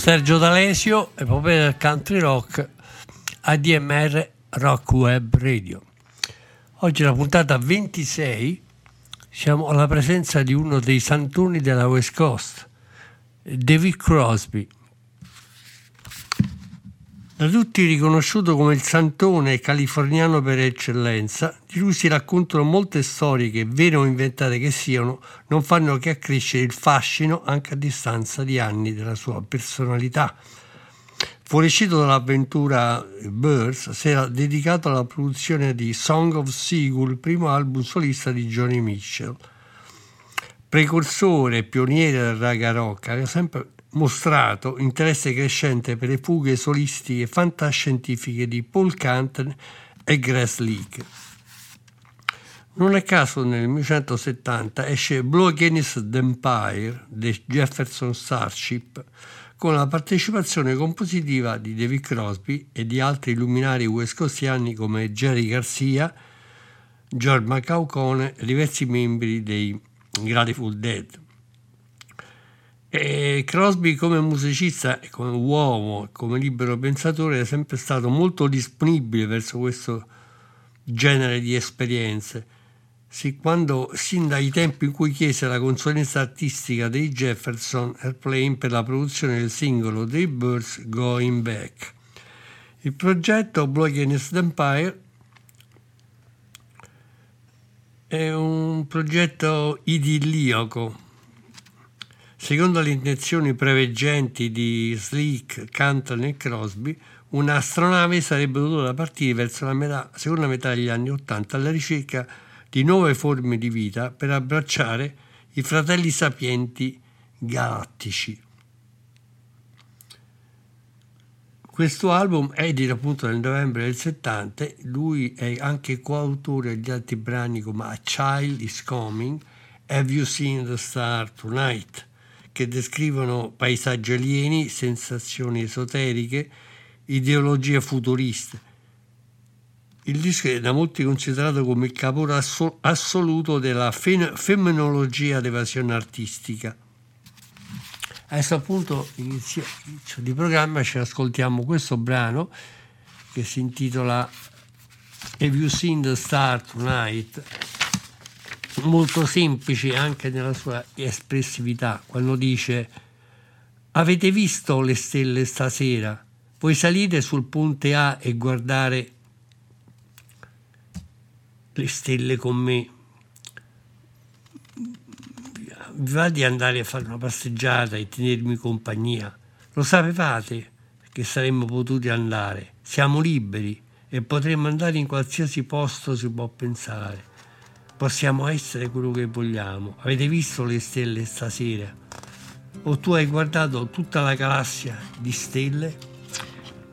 Sergio D'Alessio e proprio del country rock, ADMR Rock Web Radio. Oggi la puntata 26, siamo alla presenza di uno dei santoni della West Coast, David Crosby. Da tutti riconosciuto come il santone californiano per eccellenza, di lui si raccontano molte storie che, vere o inventate che siano, non fanno che accrescere il fascino anche a distanza di anni della sua personalità. Fuoriuscito dall'avventura Byrds, si era dedicato alla produzione di Song of Seagull, il primo album solista di Joni Mitchell. Precursore e pioniere del raga rock, aveva sempre mostrato interesse crescente per le fughe solistiche fantascientifiche di Paul Kantner e Grace Slick. Non a caso nel 1970 esce Blow Against the Empire di Jefferson Starship con la partecipazione compositiva di David Crosby e di altri luminari westcostiani come Jerry Garcia, Jorma Kaukonen e diversi membri dei Grateful Dead. E Crosby come musicista e come uomo, come libero pensatore, è sempre stato molto disponibile verso questo genere di esperienze, sin dai tempi in cui chiese la consulenza artistica dei Jefferson Airplane per la produzione del singolo dei Byrds Going Back. Il progetto Blow Against the Empire è un progetto idilliaco. Secondo le intenzioni preveggenti di Slick, Kantner e Crosby, un'astronave sarebbe dovuta partire verso la seconda metà degli anni '80 alla ricerca di nuove forme di vita per abbracciare i fratelli sapienti galattici. Questo album, edito appunto nel novembre del 70, lui è anche coautore di altri brani come A Child Is Coming, Have You Seen the Star Tonight?, che descrivono paesaggi alieni, sensazioni esoteriche, ideologie futuriste. Il disco è da molti considerato come il capolavoro assoluto della fenomenologia d'evasione artistica. Adesso appunto inizio di programma ci ascoltiamo questo brano che si intitola Have You Seen the Star Tonight?, molto semplice anche nella sua espressività, quando dice: avete visto le stelle stasera? Voi salite sul ponte A e guardare le stelle con me. Vi va di andare a fare una passeggiata e tenermi compagnia? Lo sapevate che saremmo potuti andare? Siamo liberi e potremmo andare in qualsiasi posto si può pensare. Possiamo essere quello che vogliamo. Avete visto le stelle stasera? O tu hai guardato tutta la galassia di stelle?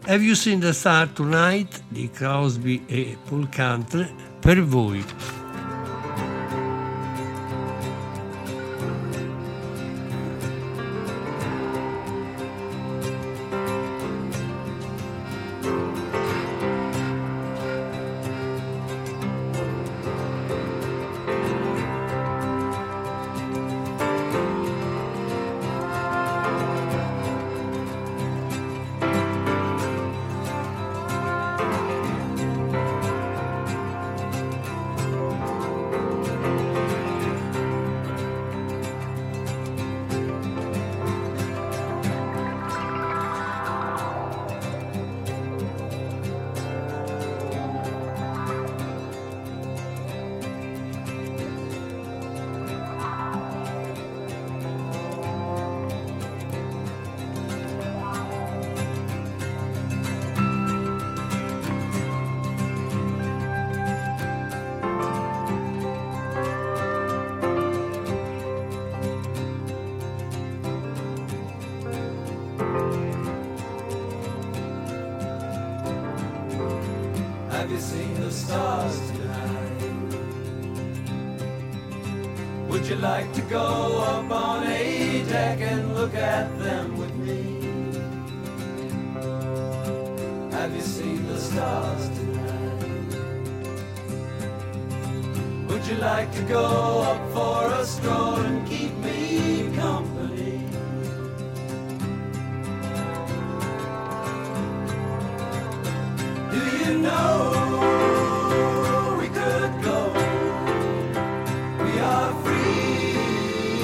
Have You Seen the Star Tonight? Di Crosby e Paul Kantner per voi. missing the stars tonight. Would you like to go up on a deck and look at them with me? Have you seen the stars tonight? Would you like to go up for a stroll and keep me company? Do you know we could go? We are free.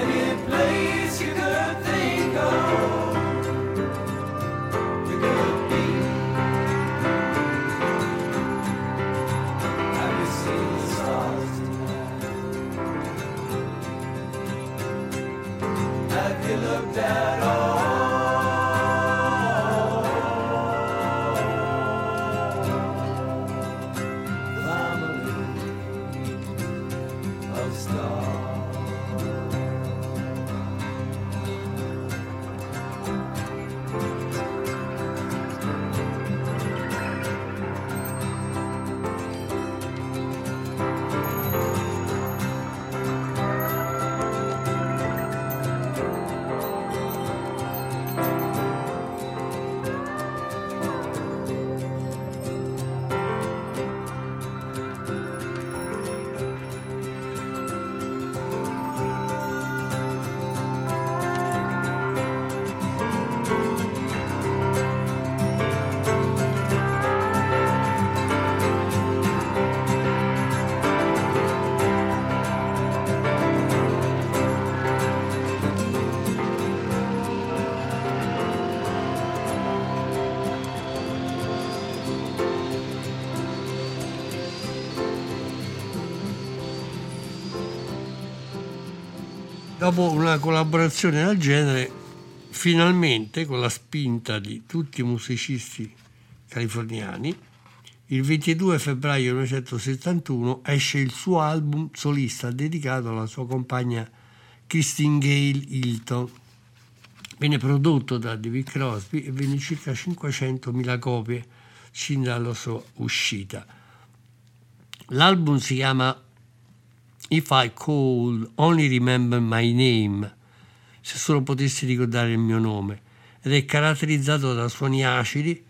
Any place you could think of. Looked at all family of stars. Dopo una collaborazione del genere, finalmente, con la spinta di tutti i musicisti californiani, il 22 febbraio 1971 esce il suo album solista dedicato alla sua compagna Christine Gail Hinton. Viene prodotto da David Crosby e vende circa 500.000 copie sin dalla sua uscita. L'album si chiama If I Could Only Remember My Name, se solo potessi ricordare il mio nome, ed è caratterizzato da suoni acidi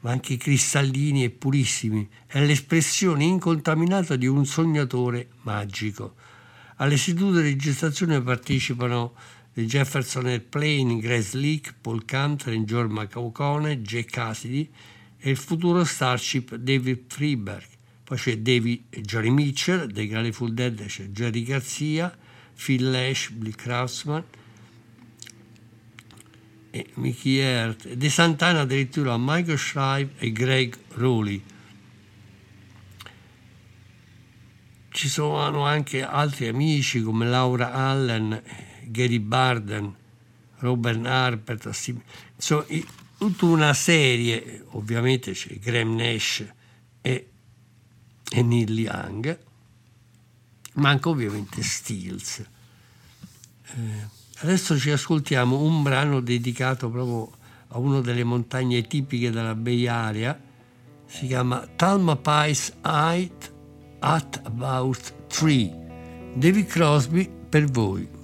ma anche cristallini e purissimi. È l'espressione incontaminata di un sognatore magico. Alle sedute di registrazione partecipano Jefferson Airplane, Grace Slick, Paul Kantner, Jorma Kaukonen, Jack Casady e il futuro Starship David Freiberg. Poi c'è David e Joni Mitchell, dei Grateful Dead c'è Jerry Garcia, Phil Lesh, Billy Craftsman e Mickey Hart, e De Santana addirittura Michael Shrieve e Greg Rolie. Ci sono anche altri amici come Laura Allen, Gary Barden, Robert Harper, insomma tutta una serie. Ovviamente c'è Graham Nash e Neil Young, manca ovviamente Stills. Adesso ci ascoltiamo un brano dedicato proprio a una delle montagne tipiche della Bay Area, si chiama Talma Pies Height at About 3. David Crosby per voi.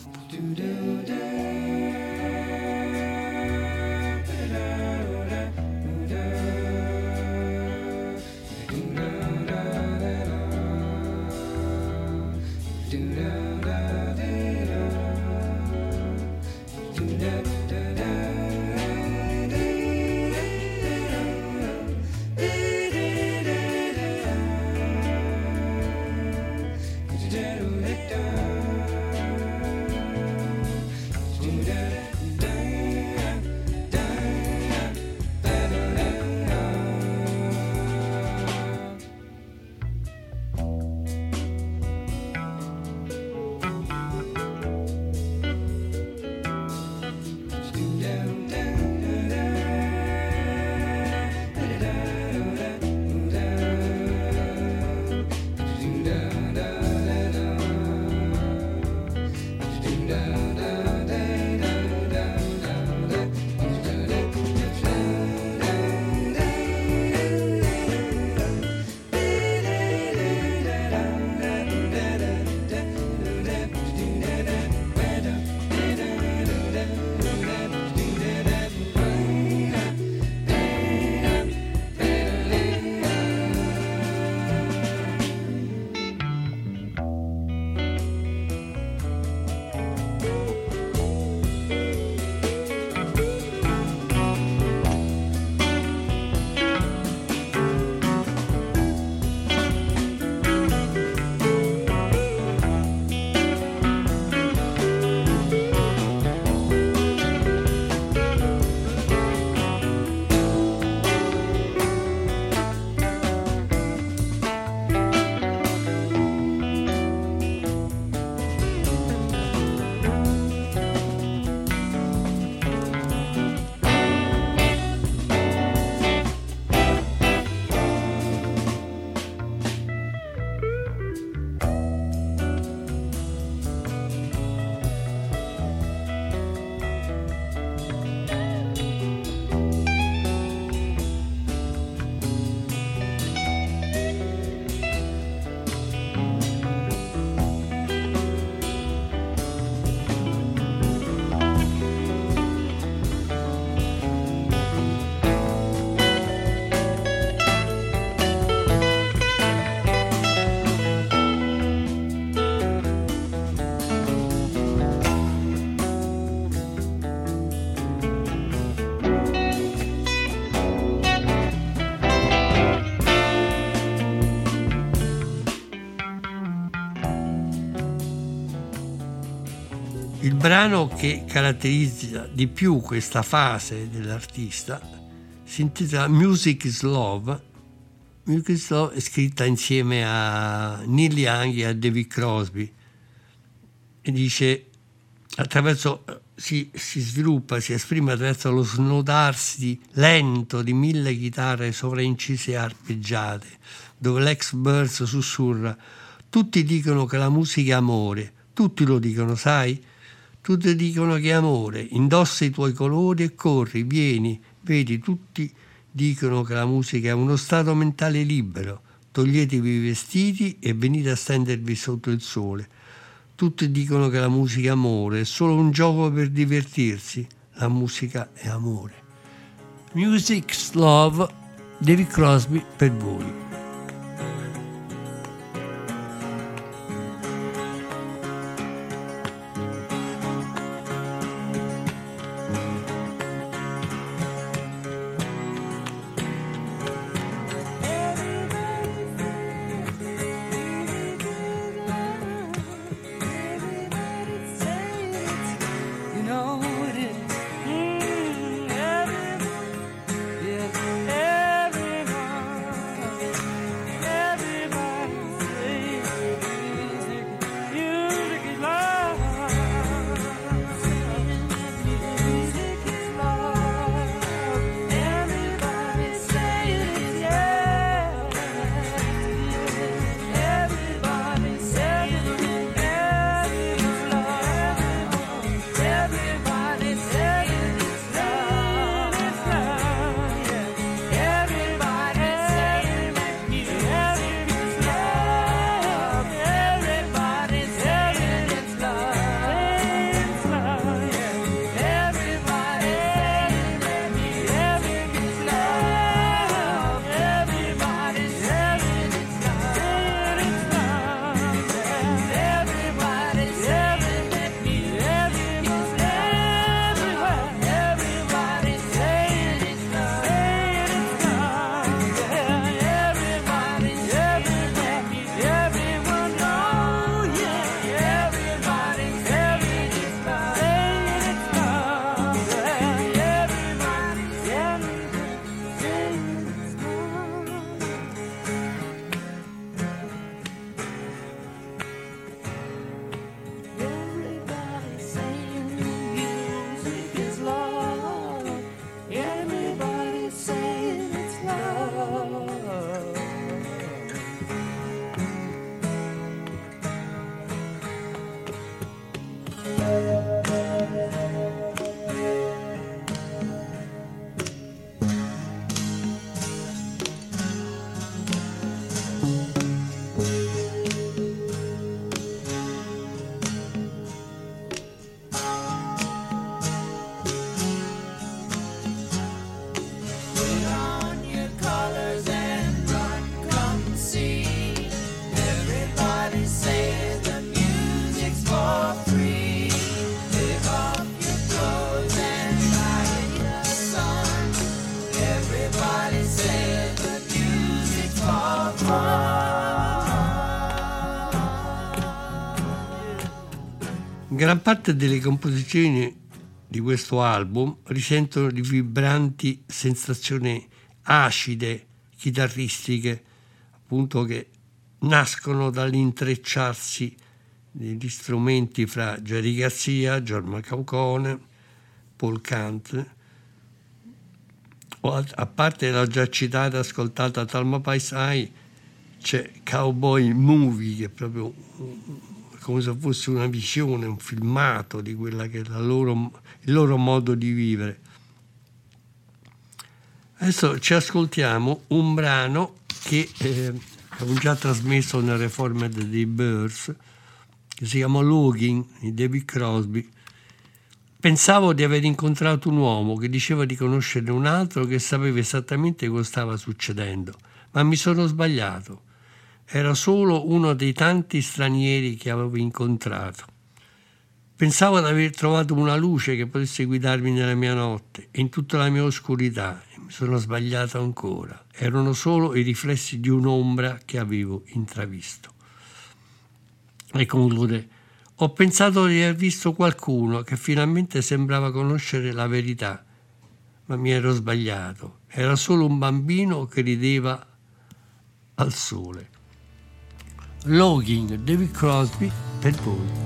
Il brano che caratterizza di più questa fase dell'artista si intitola Music is Love. Music is Love è scritta insieme a Neil Young e a David Crosby e dice attraverso si sviluppa, si esprime attraverso lo snodarsi lento di 1000 chitarre sovraincise e arpeggiate, dove l'ex Byrds sussurra: tutti dicono che la musica è amore, tutti lo dicono, sai? Tutti dicono che è amore, indossa i tuoi colori e corri, vieni, vedi, tutti dicono che la musica è uno stato mentale libero, toglietevi i vestiti e venite a stendervi sotto il sole. Tutti dicono che la musica è amore, è solo un gioco per divertirsi, la musica è amore. Music's Love, David Crosby per voi. Gran parte delle composizioni di questo album risentono di vibranti sensazioni acide chitarristiche, appunto, che nascono dall'intrecciarsi degli strumenti fra Jerry Garcia, Jorma Kaukonen, Paul Kantner, a parte la già citata ascoltata Talma Paisai. C'è Cowboy Movie, che è proprio come se fosse una visione, un filmato di quella che è il loro modo di vivere. Adesso ci ascoltiamo un brano che avevo già trasmesso nel Reformed dei Byrds, che si chiama Logging di David Crosby. Pensavo di aver incontrato un uomo che diceva di conoscere un altro che sapeva esattamente cosa stava succedendo, ma mi sono sbagliato. Era solo uno dei tanti stranieri che avevo incontrato. Pensavo di aver trovato una luce che potesse guidarmi nella mia notte e in tutta la mia oscurità, e mi sono sbagliato ancora. Erano solo i riflessi di un'ombra che avevo intravisto. E conclude: Ho pensato di aver visto qualcuno che finalmente sembrava conoscere la verità, ma mi ero sbagliato. Era solo un bambino che rideva al sole. Logging, David Crosby, per voi.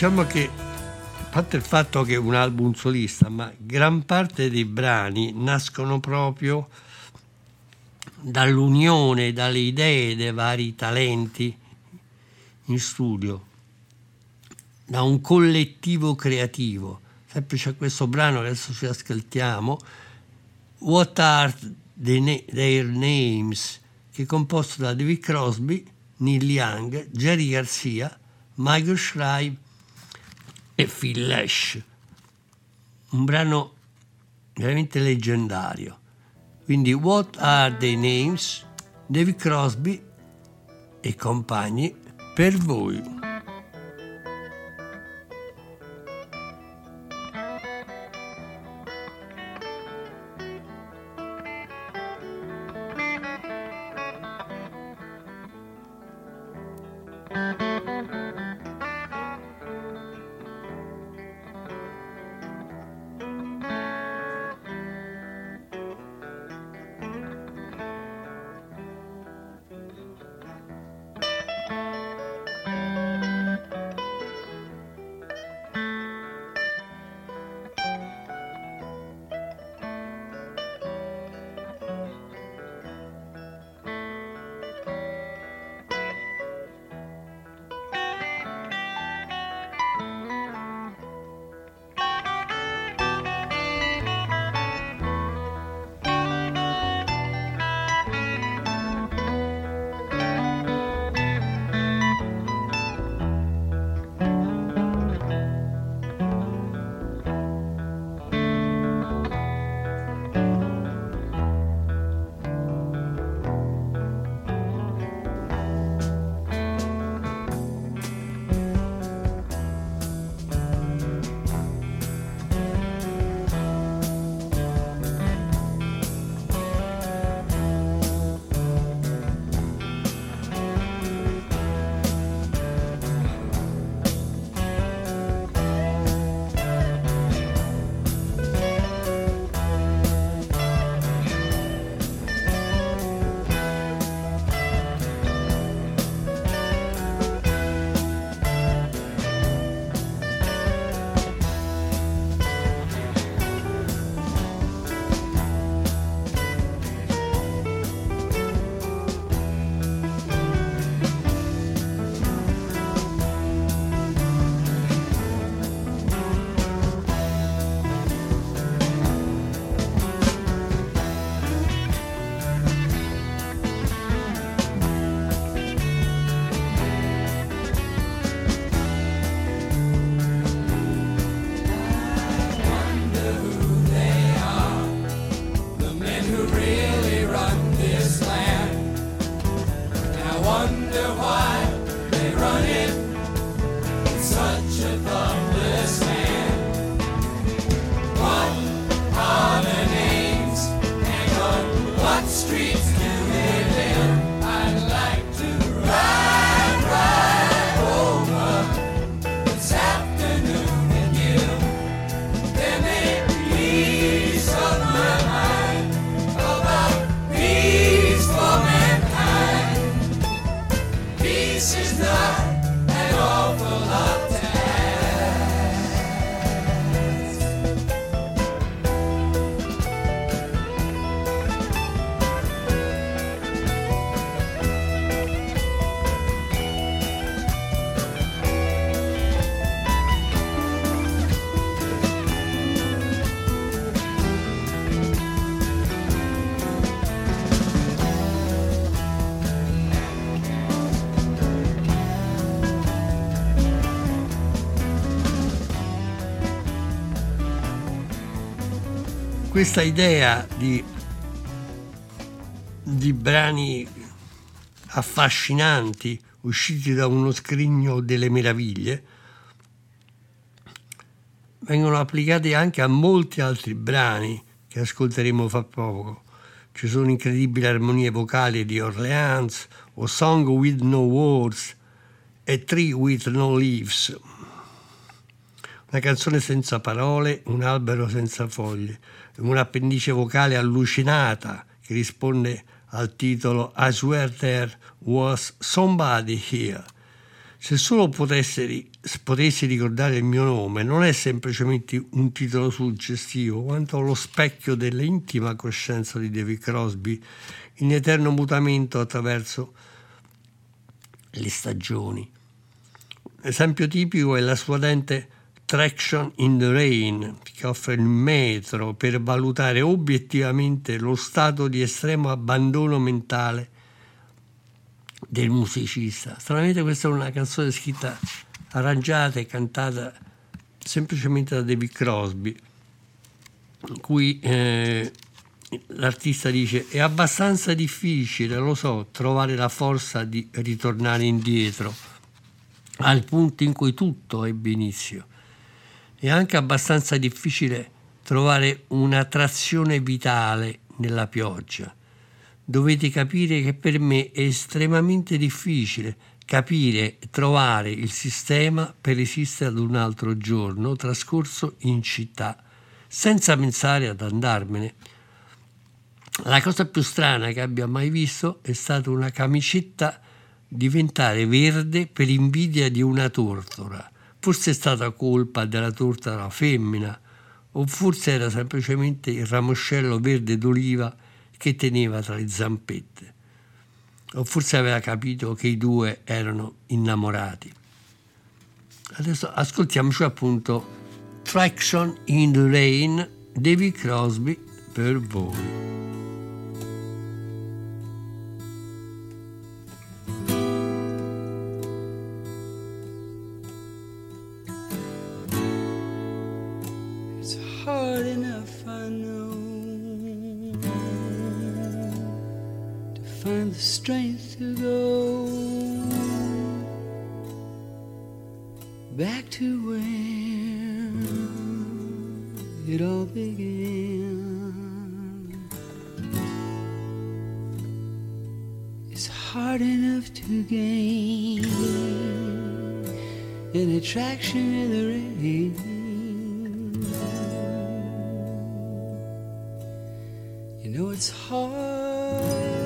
diciamo che, a parte il fatto che è un album solista, ma gran parte dei brani nascono proprio dall'unione, dalle idee dei vari talenti in studio, da un collettivo creativo. Sempre c'è questo brano, adesso ci ascoltiamo, What Are Their Names, che è composto da David Crosby, Neil Young, Jerry Garcia, Michael Shrieve e Phil Lesh. Un brano veramente leggendario. Quindi What Are Their Names, David Crosby e compagni, per voi. Questa idea di brani affascinanti usciti da uno scrigno delle meraviglie vengono applicate anche a molti altri brani che ascolteremo fra poco. Ci sono incredibili armonie vocali di Orleans, o Song with No Words e Tree with No Leaves, una canzone senza parole, un albero senza foglie, un'appendice vocale allucinata che risponde al titolo I Swear There Was Somebody Here. Se solo potessi ricordare il mio nome, non è semplicemente un titolo suggestivo, quanto lo specchio dell'intima coscienza di David Crosby, in eterno mutamento attraverso le stagioni. Esempio tipico è la suadente Traction in the Rain, che offre il metro per valutare obiettivamente lo stato di estremo abbandono mentale del musicista. Stranamente questa è una canzone scritta, arrangiata e cantata semplicemente da David Crosby, in cui l'artista dice: è abbastanza difficile, lo so, trovare la forza di ritornare indietro al punto in cui tutto ebbe inizio. È anche abbastanza difficile trovare una trazione vitale nella pioggia. Dovete capire che per me è estremamente difficile capire e trovare il sistema per resistere ad un altro giorno trascorso in città, senza pensare ad andarmene. La cosa più strana che abbia mai visto è stata una camicetta diventare verde per invidia di una tortora. Forse è stata colpa della tortora femmina, o forse era semplicemente il ramoscello verde d'oliva che teneva tra le zampette, o forse aveva capito che i due erano innamorati. Adesso ascoltiamoci appunto Traction in the Rain, David Crosby, per voi. Strength to go back to where it all began. It's hard enough to gain an attraction in the rain. You know it's hard.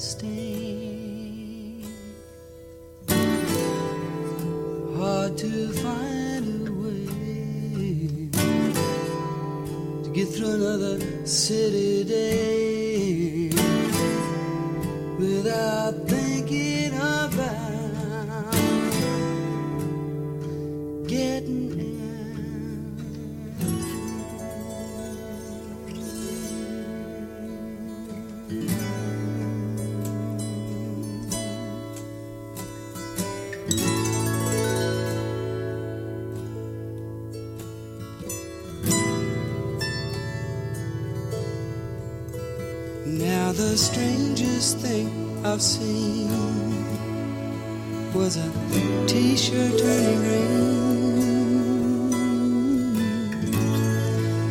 Stay hard to find a way to get through another city day without thinking about getting out. The strangest thing I've seen was a t-shirt turning green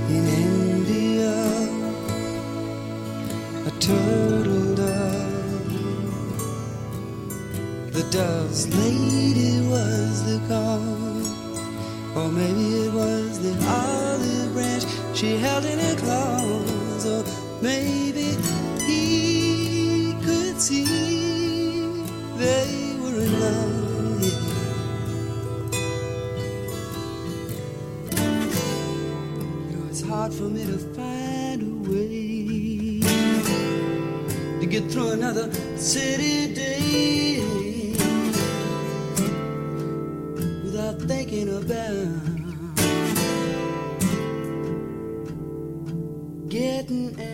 in India. A turtle dove, the dove's lady was the cause, or maybe it was the olive branch she held in her claws, or maybe see, they were in love, yeah. You know, it's hard for me to find a way to get through another city day without thinking about getting out.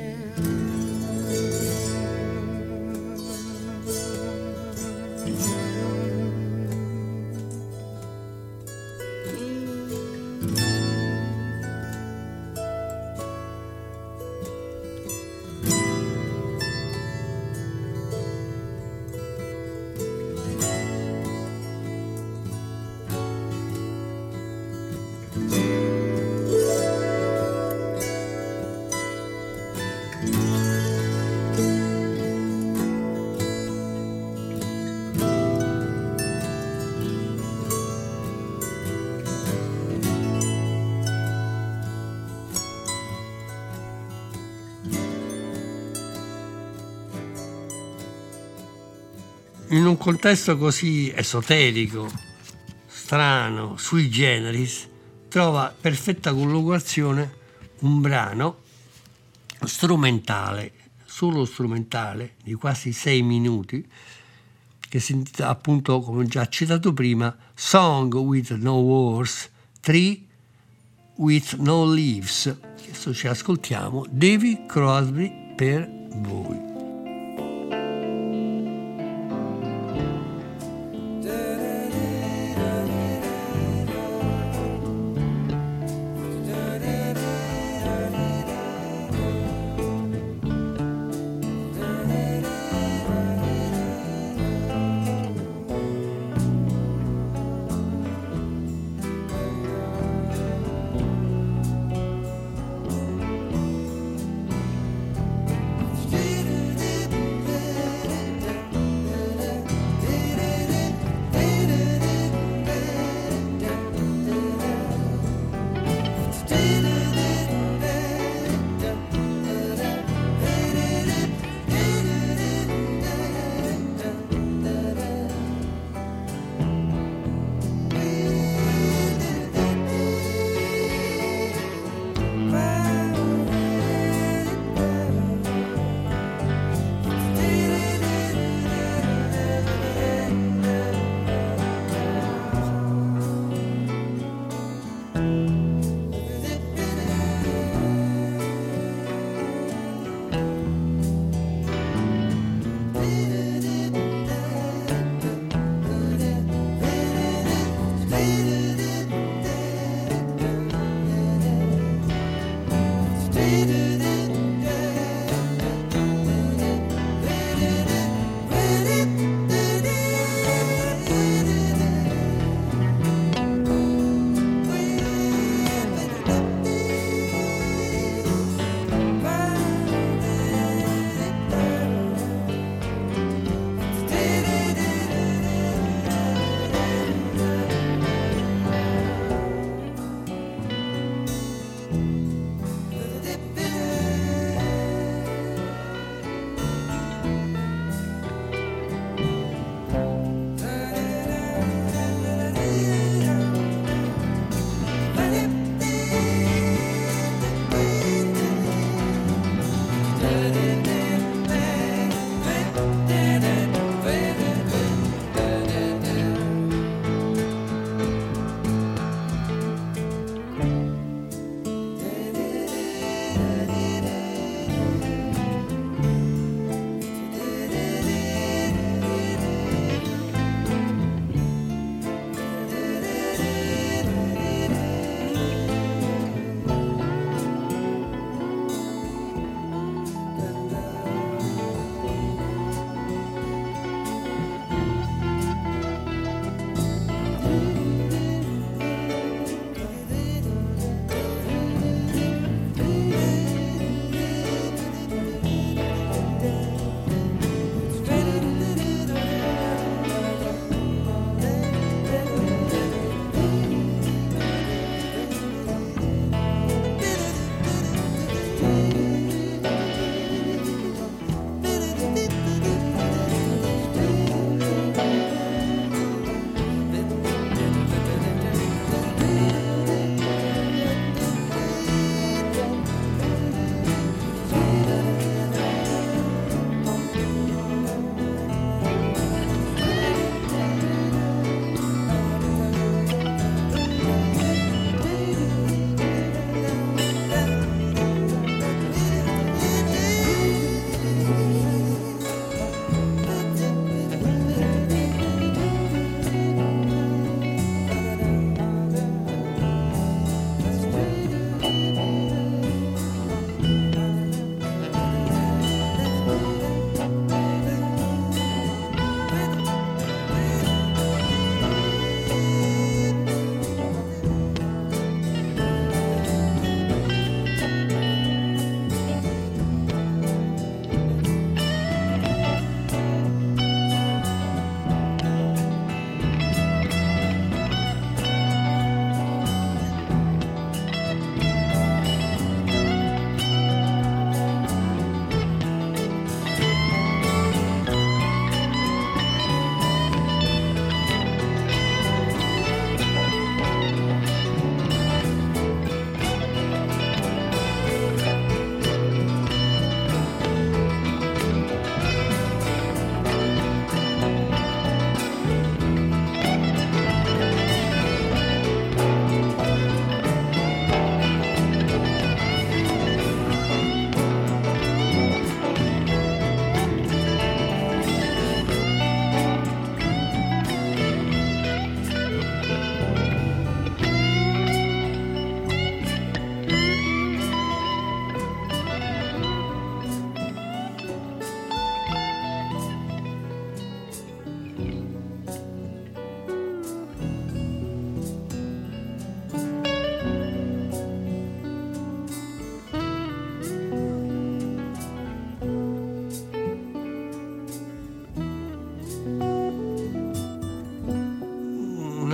in un contesto così esoterico, strano, sui generis, trova perfetta collocazione un brano strumentale, solo strumentale, di quasi 6 minuti, che si intitola appunto, come già citato prima, Song with No Words, Tree with No Leaves. Adesso ci ascoltiamo David Crosby per voi.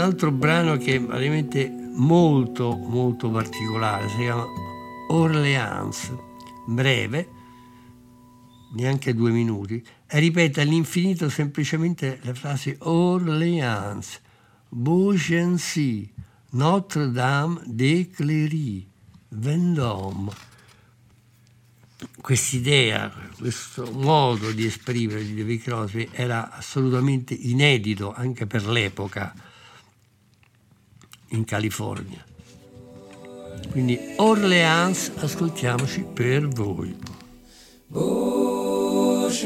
altro brano che è veramente molto molto particolare, si chiama Orleans, breve, neanche 2 minuti, e ripete all'infinito semplicemente la frase Orleans, Beaugency, Notre-Dame de Cléry, Vendôme. Quest'idea, questo modo di esprimere di David Crosby era assolutamente inedito anche per l'epoca in California. Quindi Orleans, ascoltiamoci per voi. Beaugency,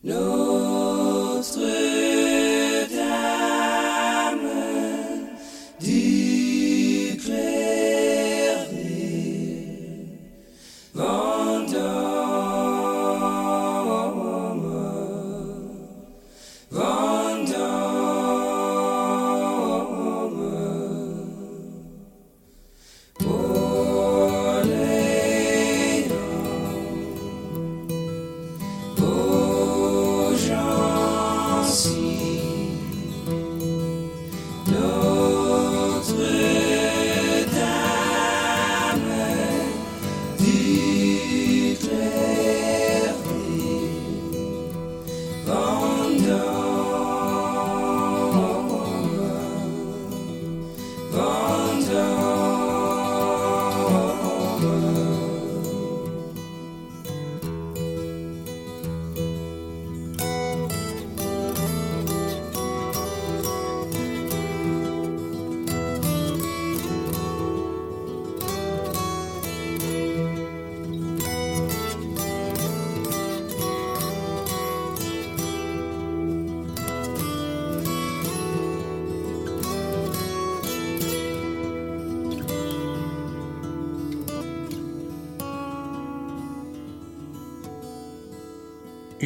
Notre-Dame du Cléry,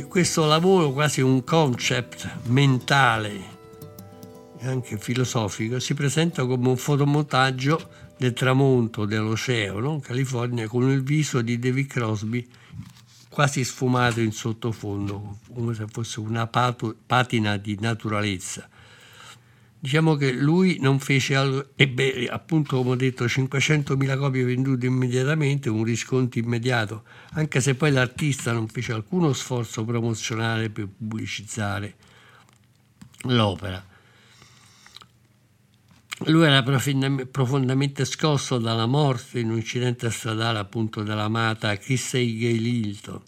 Questo lavoro, quasi un concept mentale e anche filosofico, si presenta come un fotomontaggio del tramonto dell'oceano in California con il viso di David Crosby quasi sfumato in sottofondo, come se fosse una patina di naturalezza. Diciamo che lui non fece altro, ebbe appunto, come ho detto, 500.000 copie vendute immediatamente, un riscontro immediato, anche se poi l'artista non fece alcuno sforzo promozionale per pubblicizzare l'opera. Lui era profondamente scosso dalla morte in un incidente stradale appunto dell'amata Christine Gail Hinton,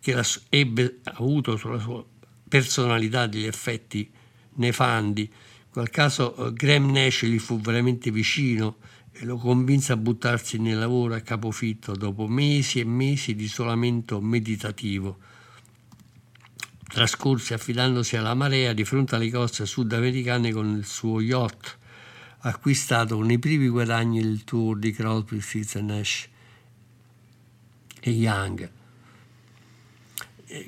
che ebbe avuto sulla sua personalità degli effetti nefandi. In quel caso Graham Nash gli fu veramente vicino e lo convinse a buttarsi nel lavoro a capofitto dopo mesi e mesi di isolamento meditativo, trascorsi affidandosi alla marea di fronte alle coste sudamericane con il suo yacht, acquistato con i primi guadagni del tour di Crosby, Stills, Nash e Young.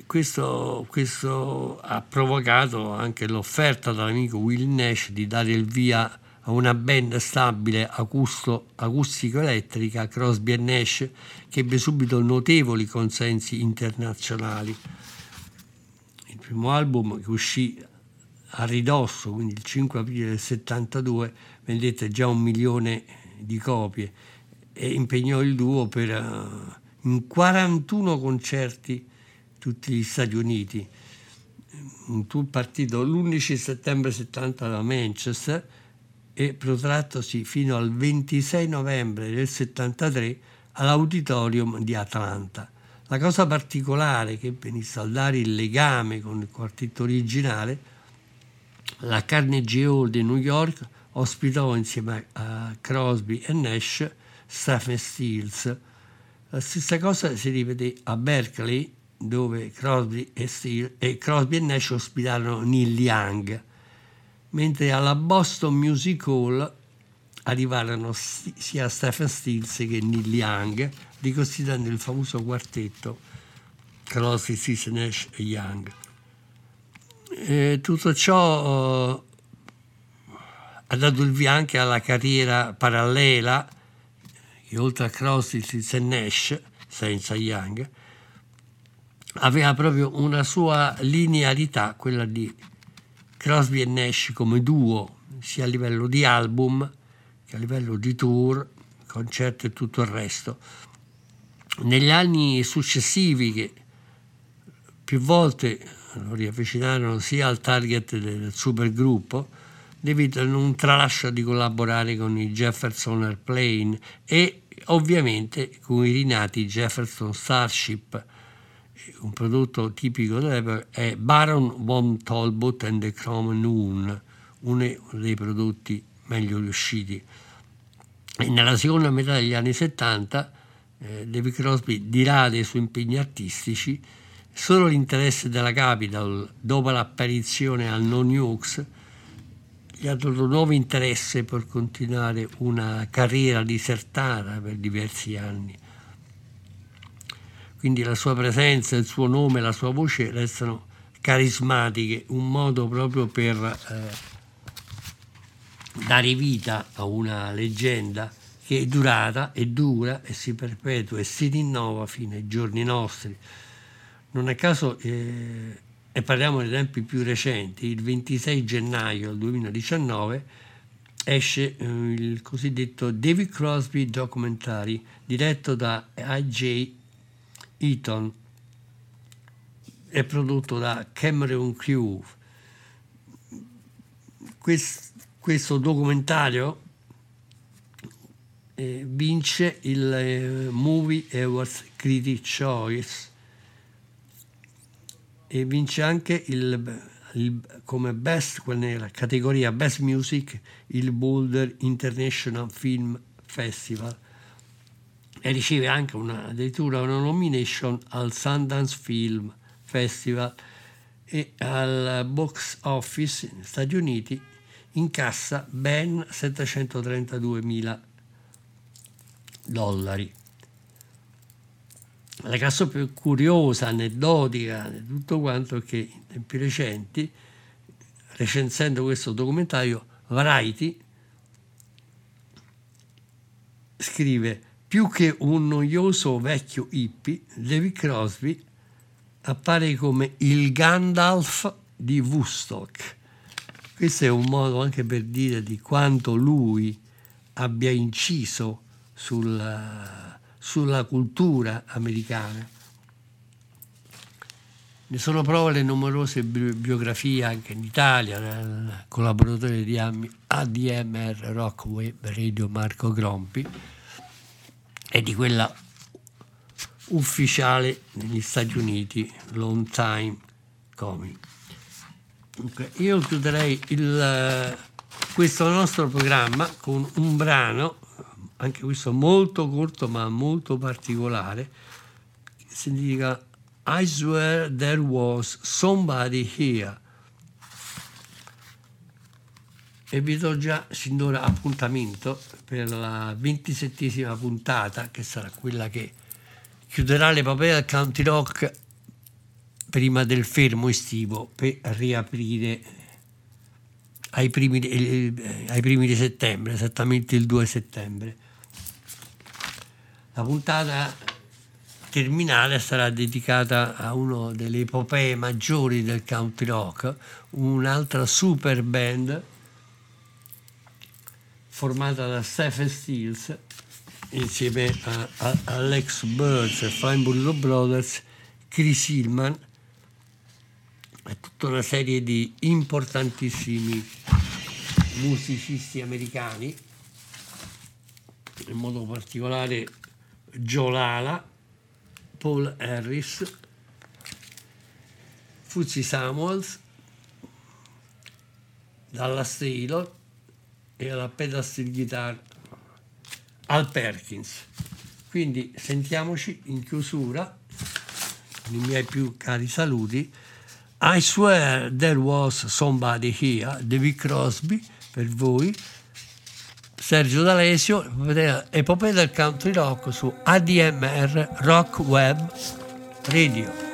Questo ha provocato anche l'offerta dall'amico Will Nash di dare il via a una band stabile acustico-elettrica, Crosby & Nash, che ebbe subito notevoli consensi internazionali. Il primo album, che uscì a ridosso, quindi il 5 aprile del 72, vendette già 1 milione di copie e impegnò il duo in 41 concerti tutti gli Stati Uniti. Un tour partito l'11 settembre 70 da Manchester e protrattosi fino al 26 novembre del 73 all'Auditorium di Atlanta. La cosa particolare che ebbe a saldare il legame con il quartetto originale, la Carnegie Hall di New York ospitò insieme a Crosby e Nash Stephen Stills. La stessa cosa si ripete a Berkeley, dove Crosby e Nash ospitarono Neil Young, mentre alla Boston Music Hall arrivarono sia Stephen Stills che Neil Young, ricostituendo il famoso quartetto Crosby, Stills, Nash e Young. E tutto ciò ha dato il via anche alla carriera parallela che, oltre a Crosby, Stills e Nash, senza Young, aveva proprio una sua linearità, quella di Crosby e Nash come duo, sia a livello di album che a livello di tour, concerti e tutto il resto. Negli anni successivi, che più volte lo riavvicinarono sia al target del supergruppo, David non tralascia di collaborare con i Jefferson Airplane e ovviamente con i rinati Jefferson Starship. Un prodotto tipico è Baron von Talbot and the Common Noon, uno dei prodotti meglio riusciti. E nella seconda metà degli anni 70 David Crosby dirà dei suoi impegni artistici. Solo l'interesse della Capitol, dopo l'apparizione al No Nukes, gli ha dato nuovo interesse per continuare una carriera disertata per diversi anni. Quindi la sua presenza, il suo nome, la sua voce restano carismatiche, un modo proprio per dare vita a una leggenda che è durata e dura e si perpetua e si rinnova fino ai giorni nostri. Non a caso, e parliamo dei tempi più recenti, il 26 gennaio 2019 esce il cosiddetto David Crosby Documentary, diretto da I.J. Eaton è prodotto da Cameron Crewe. Questo documentario vince il Movie Awards Critic Choice e vince anche come Best, nella categoria Best Music, il Boulder International Film Festival, e riceve anche addirittura una nomination al Sundance Film Festival, e al box office negli Stati Uniti incassa ben $732,000. La cosa più curiosa, aneddotica di tutto quanto è che in tempi recenti, recensendo questo documentario, Variety scrive: più che un noioso vecchio hippie, David Crosby appare come il Gandalf di Woodstock. Questo è un modo anche per dire di quanto lui abbia inciso sulla cultura americana. Ne sono prove le numerose biografie anche in Italia, del collaboratore di ADMR Rock Web Radio Marco Grompi, e di quella ufficiale negli Stati Uniti, Long Time Coming. Okay, io chiuderei questo nostro programma con un brano, anche questo molto corto ma molto particolare, che si dica I Swear There Was Somebody Here, e vi do già sin d'ora appuntamento per la 27ª puntata, che sarà quella che chiuderà l'epopea del country rock prima del fermo estivo, per riaprire ai primi di settembre, esattamente il 2 settembre. La puntata terminale sarà dedicata a una delle epopee maggiori del country rock, un'altra super band formata da Stephen Stills insieme a Lex Burns e Fine Burrito Brothers, Chris Hillman e tutta una serie di importantissimi musicisti americani, in modo particolare Joe Lala, Paul Harris, Fuzzy Samuels, Dallas Taylor e alla pedal steel guitar Al Perkins. Quindi sentiamoci in chiusura, con i miei più cari saluti, I Swear There Was Somebody Here, David Crosby per voi, Sergio D'Alessio, epopea del country rock su ADMR Rock Web Radio.